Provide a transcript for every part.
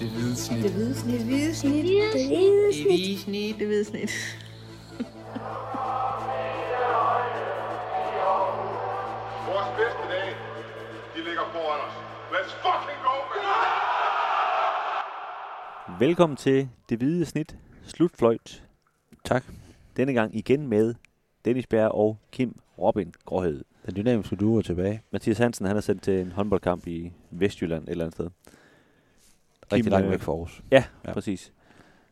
Det hvide snit. Det hvide snit. Det hvide snit. Det hvide snit. Det hvide snit. Vores bedste dage, de ligger foran os. Let's fucking go, man! Velkommen til Det Hvide Snit. Slutfløjt. Tak. Denne gang igen med Dennis Bjerg og Kim Robin Gråhed. Den dynamiske duo er tilbage. Mathias Hansen, han er sendt til en håndboldkamp i Vestjylland et eller andet sted. Rigtig langt væk fra Aarhus. Ja, ja, præcis.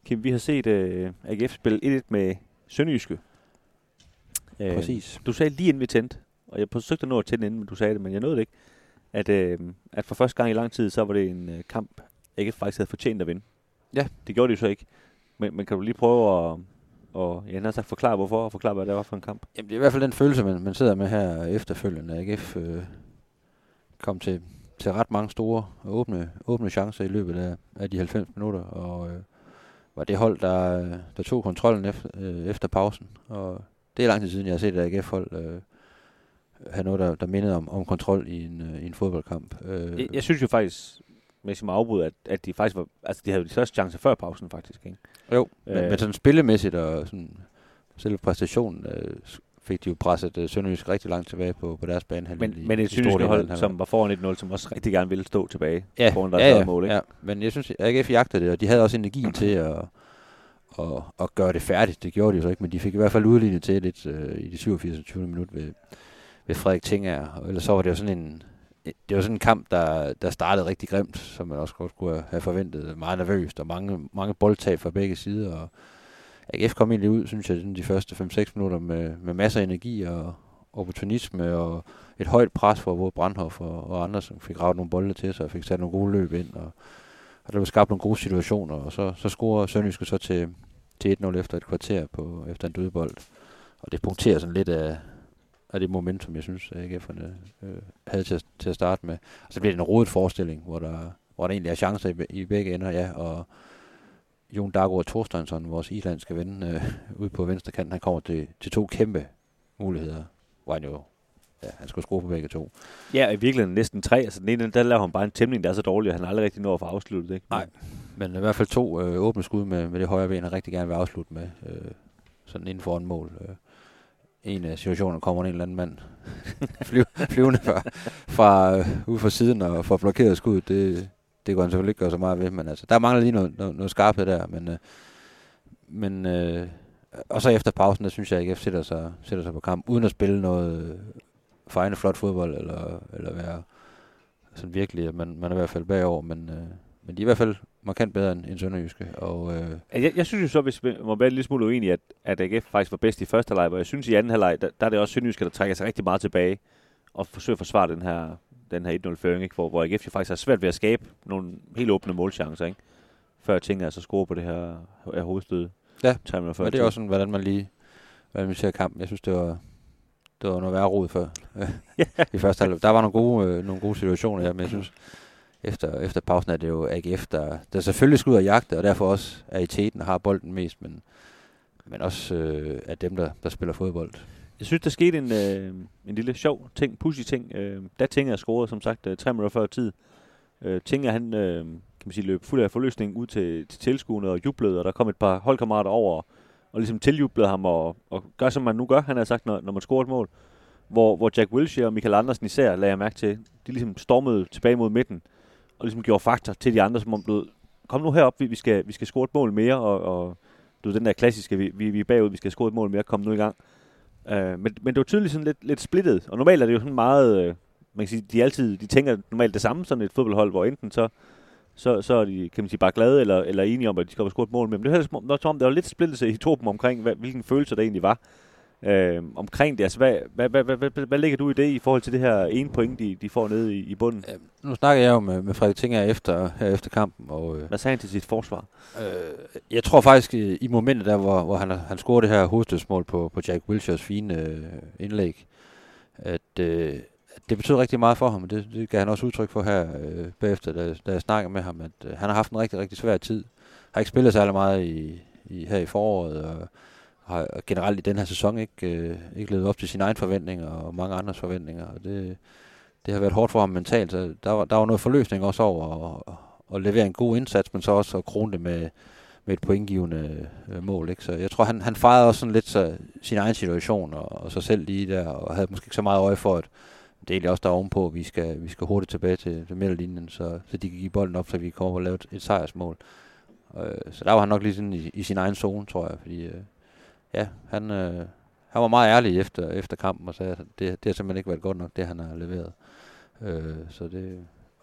Kim, vi har set AGF spille 1-1 med Sønderjyske. Præcis. Du sagde lige inden vi tændte, og jeg forsøgte at nå at tænde inden, men du sagde det, men jeg nåede det ikke, at for første gang i lang tid, så var det en kamp, AGF faktisk havde fortjent at vinde. Ja. Det gjorde de jo så ikke. Men kan du lige prøve at... Og jeg har sagt forklare hvorfor, og forklare hvad det var for en kamp. Jamen det er i hvert fald den følelse, man sidder med her efterfølgende. AGF kom til ret mange store åbne chancer i løbet af de 90 minutter, og var det hold, der tog kontrollen efter pausen. Og det er lang tid siden, jeg har set et AGF-hold have noget, der mindede om kontrol i en fodboldkamp. Jeg synes jo faktisk... mæssigt med afbrud, at de faktisk var... Altså, de havde de største chancer før pausen, faktisk, ikke? Jo, men sådan spillemæssigt og sådan selve præstationen fik de jo presset Sønderjysk rigtig langt tilbage på deres banehalv. Men et Sønderjysk hold, som var foran 1-0, som også rigtig gerne ville stå tilbage foran deres mål, ikke? Ja, men jeg synes, AGF jagtede det, og de havde også energien til at gøre det færdigt. Det gjorde de jo så ikke, men de fik i hvert fald udlignet til lidt i de 87. minut ved Frederik Tinger, og ellers så var det jo sådan en... Det var sådan en kamp, der startede rigtig grimt, som man også godt kunne have forventet. Meget nervøst og mange boldtab fra begge sider. Og AGF kom egentlig ud, synes jeg, de første 5-6 minutter med masser af energi og opportunisme og et højt pres for både Brandhoff og Andersen fik ravet nogle bolde til sig og fik sat nogle gode løb ind. Og der blev skabt nogle gode situationer, og så scorer Sønderjyske så til 1-0 efter et kvarter efter en dødbold. Og det punkterer sådan lidt af det momentum, jeg synes, AGF'erne havde til at starte med. Og så bliver det en rodet forestilling, hvor der egentlig er chancer i begge ender, ja. Og Jon Dagur Thorsteinsson, vores islandske ven, ude på venstre kanten, han kommer til to kæmpe muligheder, hvor han jo, ja, han skulle skrue på begge to. Ja, i virkeligheden næsten tre. Altså den ene, der laver han bare en tæmning, der er så dårlig, at han aldrig rigtig når at få afsluttet, ikke? Nej, men i hvert fald to åbne skud med det højre ben, han rigtig gerne vil afslutte med, sådan inden for en mål. En af situationerne kommer en eller anden mand flyvende fra ude fra siden og får blokeret skuddet. Det går han selvfølgelig ikke gøre så meget ved, men altså, der mangler lige noget skarphed der. Men og så efter pausen, der synes jeg, at AGF sætter sig på kamp, uden at spille noget fejende flot fodbold, eller være sådan virkelig, at man er i hvert fald bagover, men de er i hvert fald markant bedre end Sønderjyske. Og, jeg synes jo så, hvis man må være lidt smule uenig, at AGF faktisk var bedst i første halvleg, og jeg synes i anden halvleg, der er det også Sønderjyske, der trækker sig rigtig meget tilbage og forsøger at forsvare den her 1-0-føring, ikke? Hvor AGF jo faktisk har svært ved at skabe nogle helt åbne målchancer, ikke? Før jeg tænker, altså score på det her hovedstød. Ja, men det er også sådan, hvordan man ser kampen. Jeg synes, det var noget værre rod før i første halvleg. Der var nogle gode situationer her, men jeg synes... Efter pausen er det jo AGF, der selvfølgelig skal ud og jagte, og derfor også er i teten og har bolden mest, men også er dem, der spiller fodbold. Jeg synes, der skete en lille sjov ting, pudsig ting. Da Tinger scorede, som sagt, 3 minutter før tid. Tinger, han kan man sige, løb fuld af forløsning ud til tilskuerne og jublede, og der kom et par holdkammerater over og ligesom tiljublede ham og gør, som man nu gør, han har sagt, når man scorer et mål. Hvor Jack Wilshere og Mikael Andersen især, lagde jeg mærke til, de ligesom stormede tilbage mod midten, og ligesom gjorde faktor til de andre, som om blev, kom nu herop, vi skal score et mål mere, og du ved, den der klassiske, vi er bagud, vi skal score et mål mere, kom nu i gang. Men det var tydeligt sådan lidt splittet, og normalt er det jo sådan meget, man kan sige, de tænker normalt det samme, sådan et fodboldhold, hvor enten så er de, kan man sige, bare glade eller enige om, at de skal score et mål mere, men det var som om, der var lidt splittelse i truppen omkring, hvilken følelse der egentlig var omkring det. Altså, hvad ligger du i det i forhold til det her ene point, de får nede i bunden? Ja, nu snakker jeg jo med Frederik Tinger efter kampen. Og, hvad sagde han til sit forsvar? Jeg tror faktisk, i momentet der, hvor han scorede det her hovedstødsmål på Jack Wilsheres fine indlæg, at det betyder rigtig meget for ham, og det gav han også udtryk for her bagefter, da jeg snakkede med ham, at han har haft en rigtig, rigtig svær tid. Har ikke spillet særlig meget her i foråret, og har generelt i den her sæson ikke levet op til sine egne forventninger og mange andres forventninger. Og det har været hårdt for ham mentalt, så der var noget forløsning også over at levere en god indsats, men så også at krone det med et pointgivende mål, ikke? Så jeg tror, han fejrede også sådan lidt så sin egen situation og sig selv lige der, og havde måske ikke så meget øje for, at det er egentlig også der ovenpå, vi skal hurtigt tilbage til midterlinjen, så de kan give bolden op, så vi kommer og lave et sejrsmål. Så der var han nok lige sådan i sin egen zone, tror jeg, fordi han var meget ærlig efter kampen og sagde, at det har simpelthen ikke været godt nok, det han har leveret.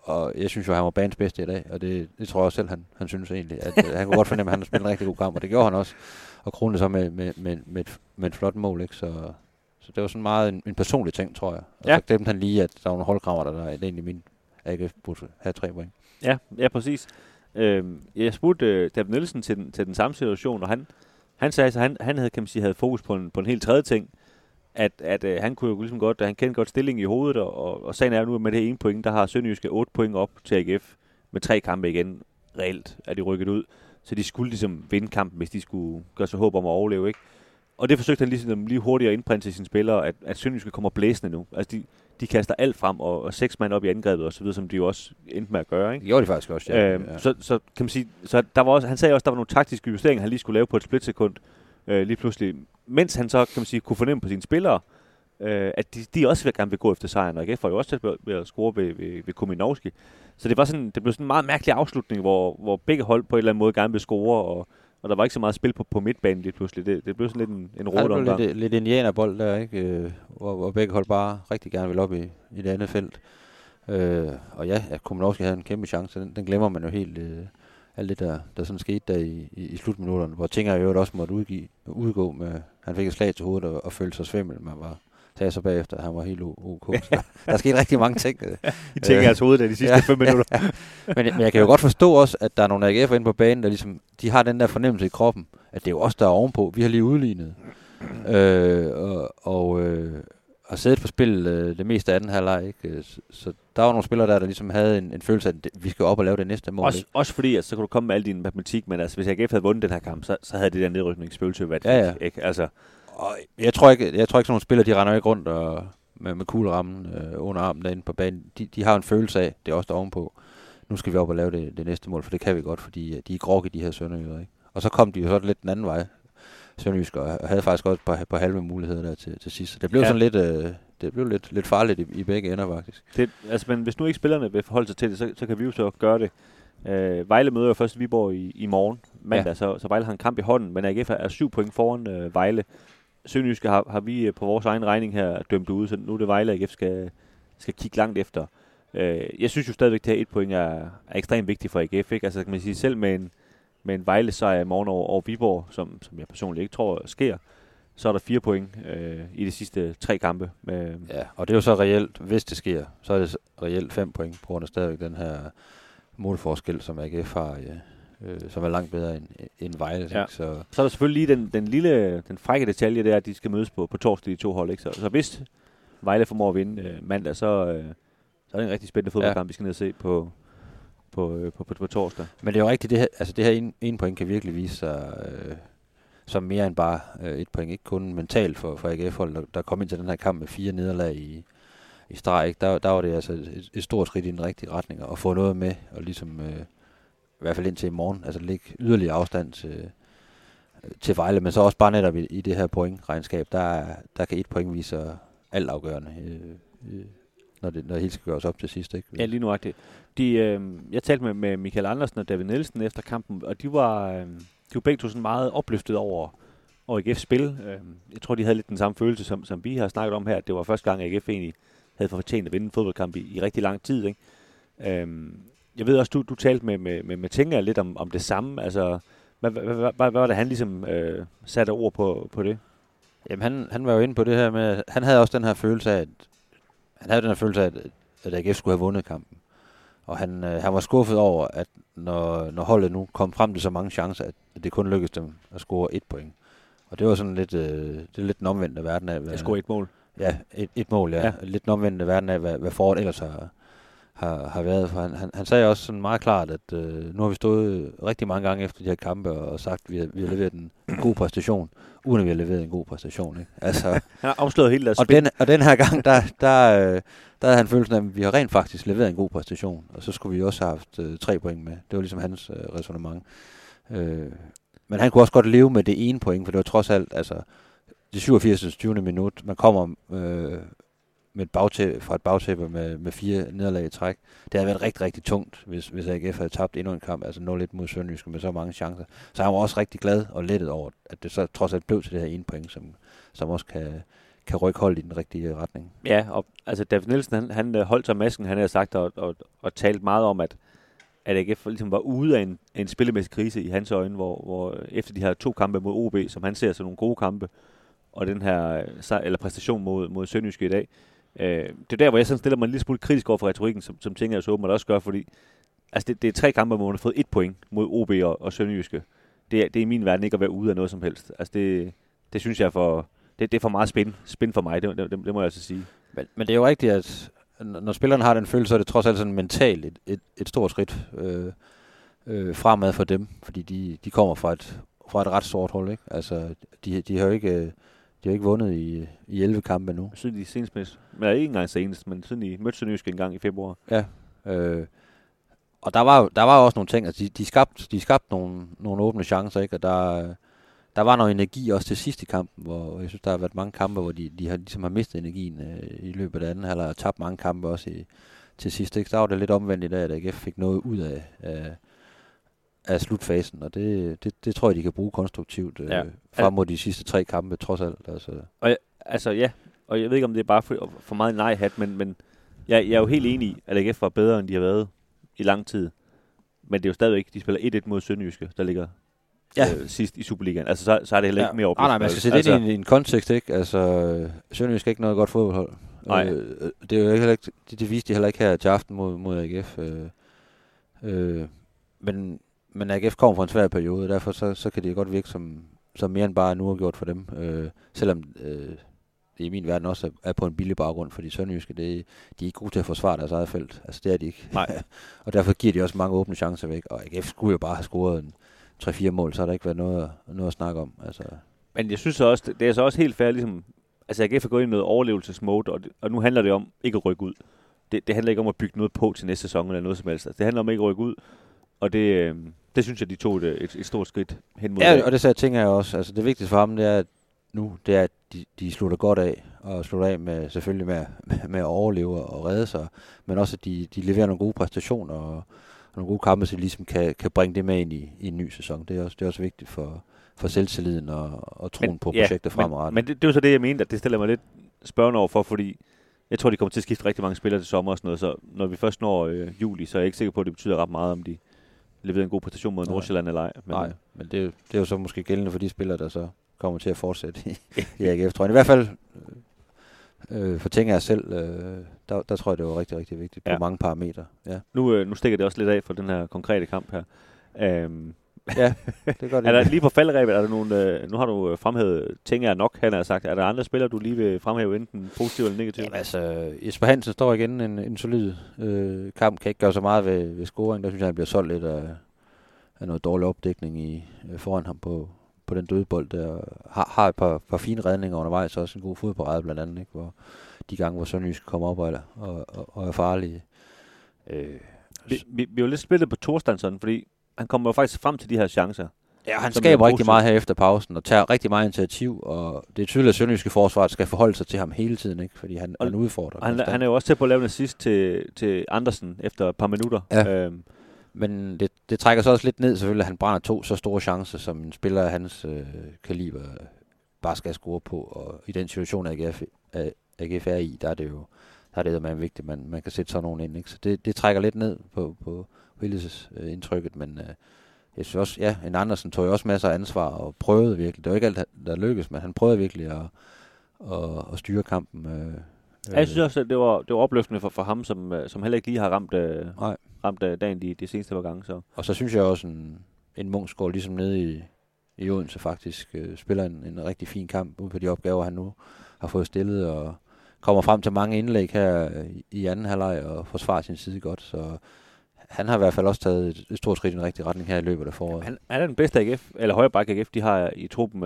Og jeg synes jo, han var banens bedste i dag, og det tror jeg også selv, han synes egentlig, at han kunne godt fornemme, at han spillede en rigtig god kamp, og det gjorde han også, og kronede så med et flot mål, ikke? Så det var sådan meget en personlig ting, tror jeg. Og så glemte han lige, at der var nogle holdkrammer, der er egentlig min AGF burde have 3 point. Ja, præcis. Jeg spurgte David Nielsen til den samme situation, og han sagde, at han havde, kan man sige, havde fokus på en helt tredje ting, at han kunne jo ligesom godt, han kendte godt stillingen i hovedet, og sagen er nu, at med det ene point, der har Sønderjyske 8 point op til AGF med 3 kampe igen. Reelt er de rykket ud, så de skulle ligesom vinde kampen, hvis de skulle gøre sig håb om at overleve, ikke? Og det forsøgte han ligesom lige hurtigt at indprinte til sine spillere, at Sønderjyske kommer blæsende nu. Altså de kaster alt frem, og 6 mand op i angrebet og så videre, som de jo også endte med at gøre, ikke? Det gjorde de faktisk også, ja. Så kan man sige, så der var også, han sagde også, der var nogle taktiske justeringer, han lige skulle lave på et splitsekund lige pludselig, mens han så, kan man sige, kunne fornemme på sine spillere, at de også gerne vil gå efter sejren, og AGF var jo også til at score ved Kuminowski. Så det blev sådan en meget mærkelig afslutning, hvor begge hold på en eller anden måde gerne vil score, og der var ikke så meget spil på midtbanen lige pludselig. Det blev sådan lidt en rodet omgang. Det blev lidt indianerbold der, ikke? Hvor begge hold bare rigtig gerne vil op i det andet felt. Og ja, Kuminowski havde en kæmpe chance, den glemmer man jo helt. Alt det, der sådan skete der i slutminutterne, hvor Tinger i øvrigt også måtte udgå med, han fik et slag til hovedet og følte sig svimmel, man var taget så bagefter, han var helt ok. Der skete rigtig mange ting. I Tingers hoved der de sidste 5 minutter. Men jeg kan jo godt forstå også, at der er nogle AGF'er inde på banen, der ligesom, de har den der fornemmelse i kroppen, at det er jo os, der er ovenpå. Vi har lige udlignet. Og siddet på spil det meste af anden halvleg, ikke? Så der var nogle spillere der ligesom havde en følelse af, at vi skal op og lave det næste mål. Også fordi, altså, så kunne du komme med al din matematik, men altså, hvis AGF havde vundet den her kamp, så havde det der nedrykningsfølelse været. Ja. Ikke? Altså. Og jeg tror ikke sådan nogle spillere, de render ikke rundt og med kuglerammen under armen derinde på banen. De har en følelse af, det er også der ovenpå. Nu skal vi op og lave det næste mål, for det kan vi godt, fordi de er grogge, de her sønderjyder, ikke? Og så kom de jo sådan lidt den anden vej. Sønderjysk, og havde faktisk også på halve muligheder der til sidst. Så det blev sådan lidt, det blev lidt farligt i begge ender, faktisk. Men hvis nu ikke spillerne vil forholde sig til det, så kan vi jo så gøre det. Vejle møder jo først Viborg i morgen mandag, så Vejle har en kamp i hånden, men AGF er 7 point foran Vejle. Sønderjysk har vi på vores egen regning her dømt ud, så nu er det Vejle, AGF skal kigge langt efter. Jeg synes jo stadigvæk, at 1 point er ekstremt vigtigt for AGF, ikke? Altså kan man sige, selv med en Vejle-sejr i morgen over Viborg, som jeg personligt ikke tror sker, så er der 4 point i de sidste 3 kampe. Ja, og det er jo så reelt, hvis det sker, så er det reelt 5 point, på grund af stadigvæk den her målforskel, som AGF har, som er langt bedre end Vejle. Ja. Så er der selvfølgelig lige den frække detalje, der er, at de skal mødes på torsdag, de 2 hold. Ikke? Så hvis Vejle formår at vinde mandag, så er det en rigtig spændende fodboldkamp, vi skal ned og se på torsdag. Men det er jo rigtigt, det her, altså det her en point kan virkelig vise sig som mere end bare 1 point, ikke kun mentalt for AGF-holdet, der kom ind til den her kamp med 4 nederlag i streg, ikke? Der var det altså et stort skridt i den rigtige retning, og få noget med, og ligesom i hvert fald indtil i morgen, altså lægge yderligere afstand til Vejle, men så også bare netop i det her pointregnskab, der kan 1 point vise sig altafgørende, når det hele skal gøres op til sidst, ikke? Ja, lige nu agtigt. Jeg talte med Mikael Andersen og David Nielsen efter kampen, og de var begge to sådan meget opløftet over AGF's spil. Jeg tror, de havde lidt den samme følelse, som vi har snakket om her. Det var første gang, AGF egentlig havde fortjent at vinde en fodboldkamp i rigtig lang tid, ikke? Jeg ved også, du talte med Tinger lidt om det samme. Altså, hvad var det, han ligesom satte ord på det? Jamen, han var jo inde på det her med, han havde også den her følelse af, at AGF skulle have vundet kampen. Og han var skuffet over, at når holdet nu kom frem til så mange chancer, at det kun lykkedes dem at score 1 point. Og det var sådan lidt, det er lidt den omvendte verden af. At score 1 mål? Ja, et mål, ja. Lidt den omvendte verden af, hvad foråret ellers har, har været. For han sagde også sådan meget klart, at nu har vi stået rigtig mange gange efter de her kampe og sagt, at vi har leveret en god præstation, uden at vi har leveret en god præstation. Ikke? Altså, han har afsløret hele deres spil. Og den her gang, der havde han følelsen af, at vi har rent faktisk leveret en god præstation, og så skulle vi også have haft 3 point med. Det var ligesom hans ræsonnement. Men han kunne også godt leve med det ene point, for det var trods alt altså det 87. 20. minut. Man kommer med et bagtæppe, fra et bagtæppe med 4 nederlag i træk. Det havde været rigtig, rigtig tungt, hvis AGF havde tabt endnu en kamp, altså 0-1 mod Sønderjyske med så mange chancer. Så han var også rigtig glad og lettet over, at det så trods alt blev til det her ene point, som også kan rykke hold i den rigtige retning. Ja, og altså David Nielsen, han holdt sig masken, han havde sagt og talt meget om, at AGF ligesom var ude af en spillemæssig krise i hans øjne, hvor efter de her 2 kampe mod OB, som han ser som nogle gode kampe, og den her præstation mod Sønderjyske i dag, det er der, hvor jeg sådan stiller mig en lille smule kritisk over for retorikken, som tænker jeg så åbenbart også gør, fordi altså det er 3 kampe, hvor man har fået 1 point mod OB og Sønderjyske. Det er i min verden ikke at være ude af noget som helst. Altså det synes jeg er for... Det er for meget spin for mig, det må jeg altså sige. Men det er jo rigtigt, at når spillerne har den følelse, så er det trods alt sådan mentalt et stort skridt fremad for dem, fordi de kommer fra et ret sort hold, ikke? Altså, de har jo ikke... De har ikke vundet i 11 kampe nu. Siden de senest, men ikke engang senest, men siden de mødte Sønderjyske en gang i februar. Ja. Og der var også nogle ting, altså de skabte nogle åbne chancer, ikke? Og der var noget energi også til sidst i kampen, hvor jeg synes, der har været mange kampe, hvor de har ligesom har mistet energien i løbet af den anden halvleg, og tabt mange kampe også til sidst, ikke? Der var det lidt omvendt i dag, at AGF fik noget ud af slutfasen, og det tror jeg, de kan bruge konstruktivt frem mod de sidste 3 kampe, trods alt. Altså. Og jeg ved ikke, om det er bare for meget nej-hat, men jeg er jo helt enig i, at AGF var bedre, end de har været i lang tid. Men det er jo stadigvæk, de spiller 1-1 mod Sønderjyske, der ligger sidst i Superligaen. Altså, så er det heller ikke mere opbygget. Nej, man skal se det i en kontekst, ikke? Altså, Sønderjyske er ikke noget godt fodboldhold. Nej. Det er jo heller ikke, det viste de heller ikke her til aften mod AGF. Men AGF kommer fra en svær periode, og derfor så kan det godt virke som mere end bare en uafgjort for dem. Selvom det i min verden også er på en billig baggrund, fordi Sønderjyske, de er ikke gode til at forsvare deres eget felt. Altså det er de ikke. Nej. Og derfor giver de også mange åbne chancer væk, og AGF skulle jo bare have scoret 3-4 mål, så har der ikke været noget at snakke om. Altså. Men jeg synes også, det er så også helt fair, ligesom, altså AGF er gået ind i noget overlevelsesmode, og nu handler det om ikke at rykke ud. Det handler ikke om at bygge noget på til næste sæson eller noget som helst. Altså, det handler om ikke at rykke ud, og det synes jeg, de tog et stort skridt hen mod. Ja, og det tænker jeg også. Altså, det vigtigste for ham, det er, at nu, det er, at de slutter godt af, og slutter af med, selvfølgelig med at overleve og redde sig, men også, at de leverer nogle gode præstationer og nogle gode kampe, så de ligesom kan bringe det med ind i en ny sæson. Det er også vigtigt for selvtilliden og troen på projektet fremadrettet. Men det var så det, jeg mente, at det stiller mig lidt spørgende over for, fordi jeg tror, de kommer til at skifte rigtig mange spillere til sommer og sådan noget, så når vi først når juli, så er jeg ikke sikker på, at det betyder ret meget, om de leverede en god præstation mod Nordsjælland eller ej. Nej, men det er jo så måske gældende for de spillere, der så kommer til at fortsætte i AGF-trøjen. I hvert fald for tænker jeg selv, der tror jeg, det var rigtig, rigtig vigtigt på mange parametre. Ja. Nu stikker det også lidt af for den her konkrete kamp her. Ja, det gør det. Er der lige på faldrebet, er der nogen, nu har du fremhævet, tænker jeg nok, han har sagt, er der andre spillere, du lige vil fremhæve, enten positivt eller negativt? Jamen altså, Esper Hansen står igen en solid kamp, kan ikke gøre så meget ved scoring, der synes jeg, han bliver solgt lidt af noget dårlig opdækning foran ham på den døde bold der, har et par fine redninger undervejs, også en god fodparade blandt andet, ikke? Hvor de gange, hvor Sønderjyske kommer op og er farlige. Vi er jo lidt spillet på Torstensson, fordi han kommer jo faktisk frem til de her chancer. Ja, han skaber rigtig meget her efter pausen, og tager rigtig meget initiativ, og det er tydeligt, at Sønderjyske forsvaret skal forholde sig til ham hele tiden, ikke? Fordi han udfordrer. Han er jo også til på at lave en assist til Andersen efter et par minutter. Ja. Men det trækker så også lidt ned, selvfølgelig, at han brænder 2 så store chancer, som en spiller af hans kaliber bare skal score på, og i den situation, AGF er i, der er det vigtigt, man kan sætte sådan nogen ind, ikke? Så det trækker lidt ned på indtrykket, men jeg synes også, en Andersen tog jo også masser af ansvar og prøvede virkelig. Det var ikke alt, der lykkedes, men han prøvede virkelig at styre kampen. Jeg synes også, at det var opløftende for ham, som heller ikke lige har ramt dagen de seneste par gange. Så. Og så synes jeg også, en Munch går ligesom nede i Odense faktisk, spiller en rigtig fin kamp ud på de opgaver, han nu har fået stillet, og kommer frem til mange indlæg her i anden halvleg og forsvarer sin side godt, så han har i hvert fald også taget et stort skridt i den rigtige retning her i løbet af foråret. Han er den bedste AGF, eller højre back AGF, de har i truppen.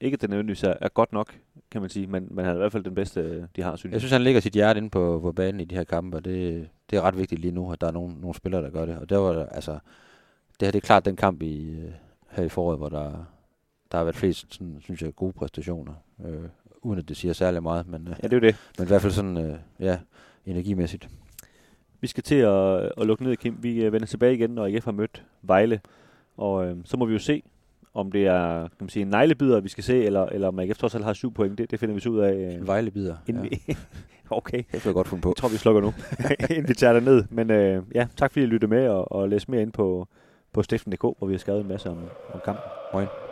Ikke den nødvendigvis er godt nok, kan man sige, men han er i hvert fald den bedste, de har, synes jeg. Jeg synes, han lægger sit hjerte inde på banen i de her kampe, og det er ret vigtigt lige nu, at der er nogle spillere, der gør det. Og der var der, altså, det her det er klart den kamp her i foråret, hvor der har været flest, sådan, synes jeg, gode præstationer. Uden at det siger særlig meget, men, ja, det er jo det. Men i hvert fald sådan, ja, energimæssigt. Vi skal til at lukke ned, Kim. Vi vender tilbage igen, når AGF har mødt Vejle, og så må vi jo se, om det er, kan man sige, neglebider, vi skal se, eller om AGF trods alt har 7 point. Det finder vi så ud af. Vejlebider. Ja. Okay. Det bliver godt fundet på. Jeg tror, vi slukker nu, inden vi tager det ned. Men ja, tak fordi I lyttede med, og læs mere ind på Steffen.dk, hvor vi har skrevet en masse om kampen. Morgen.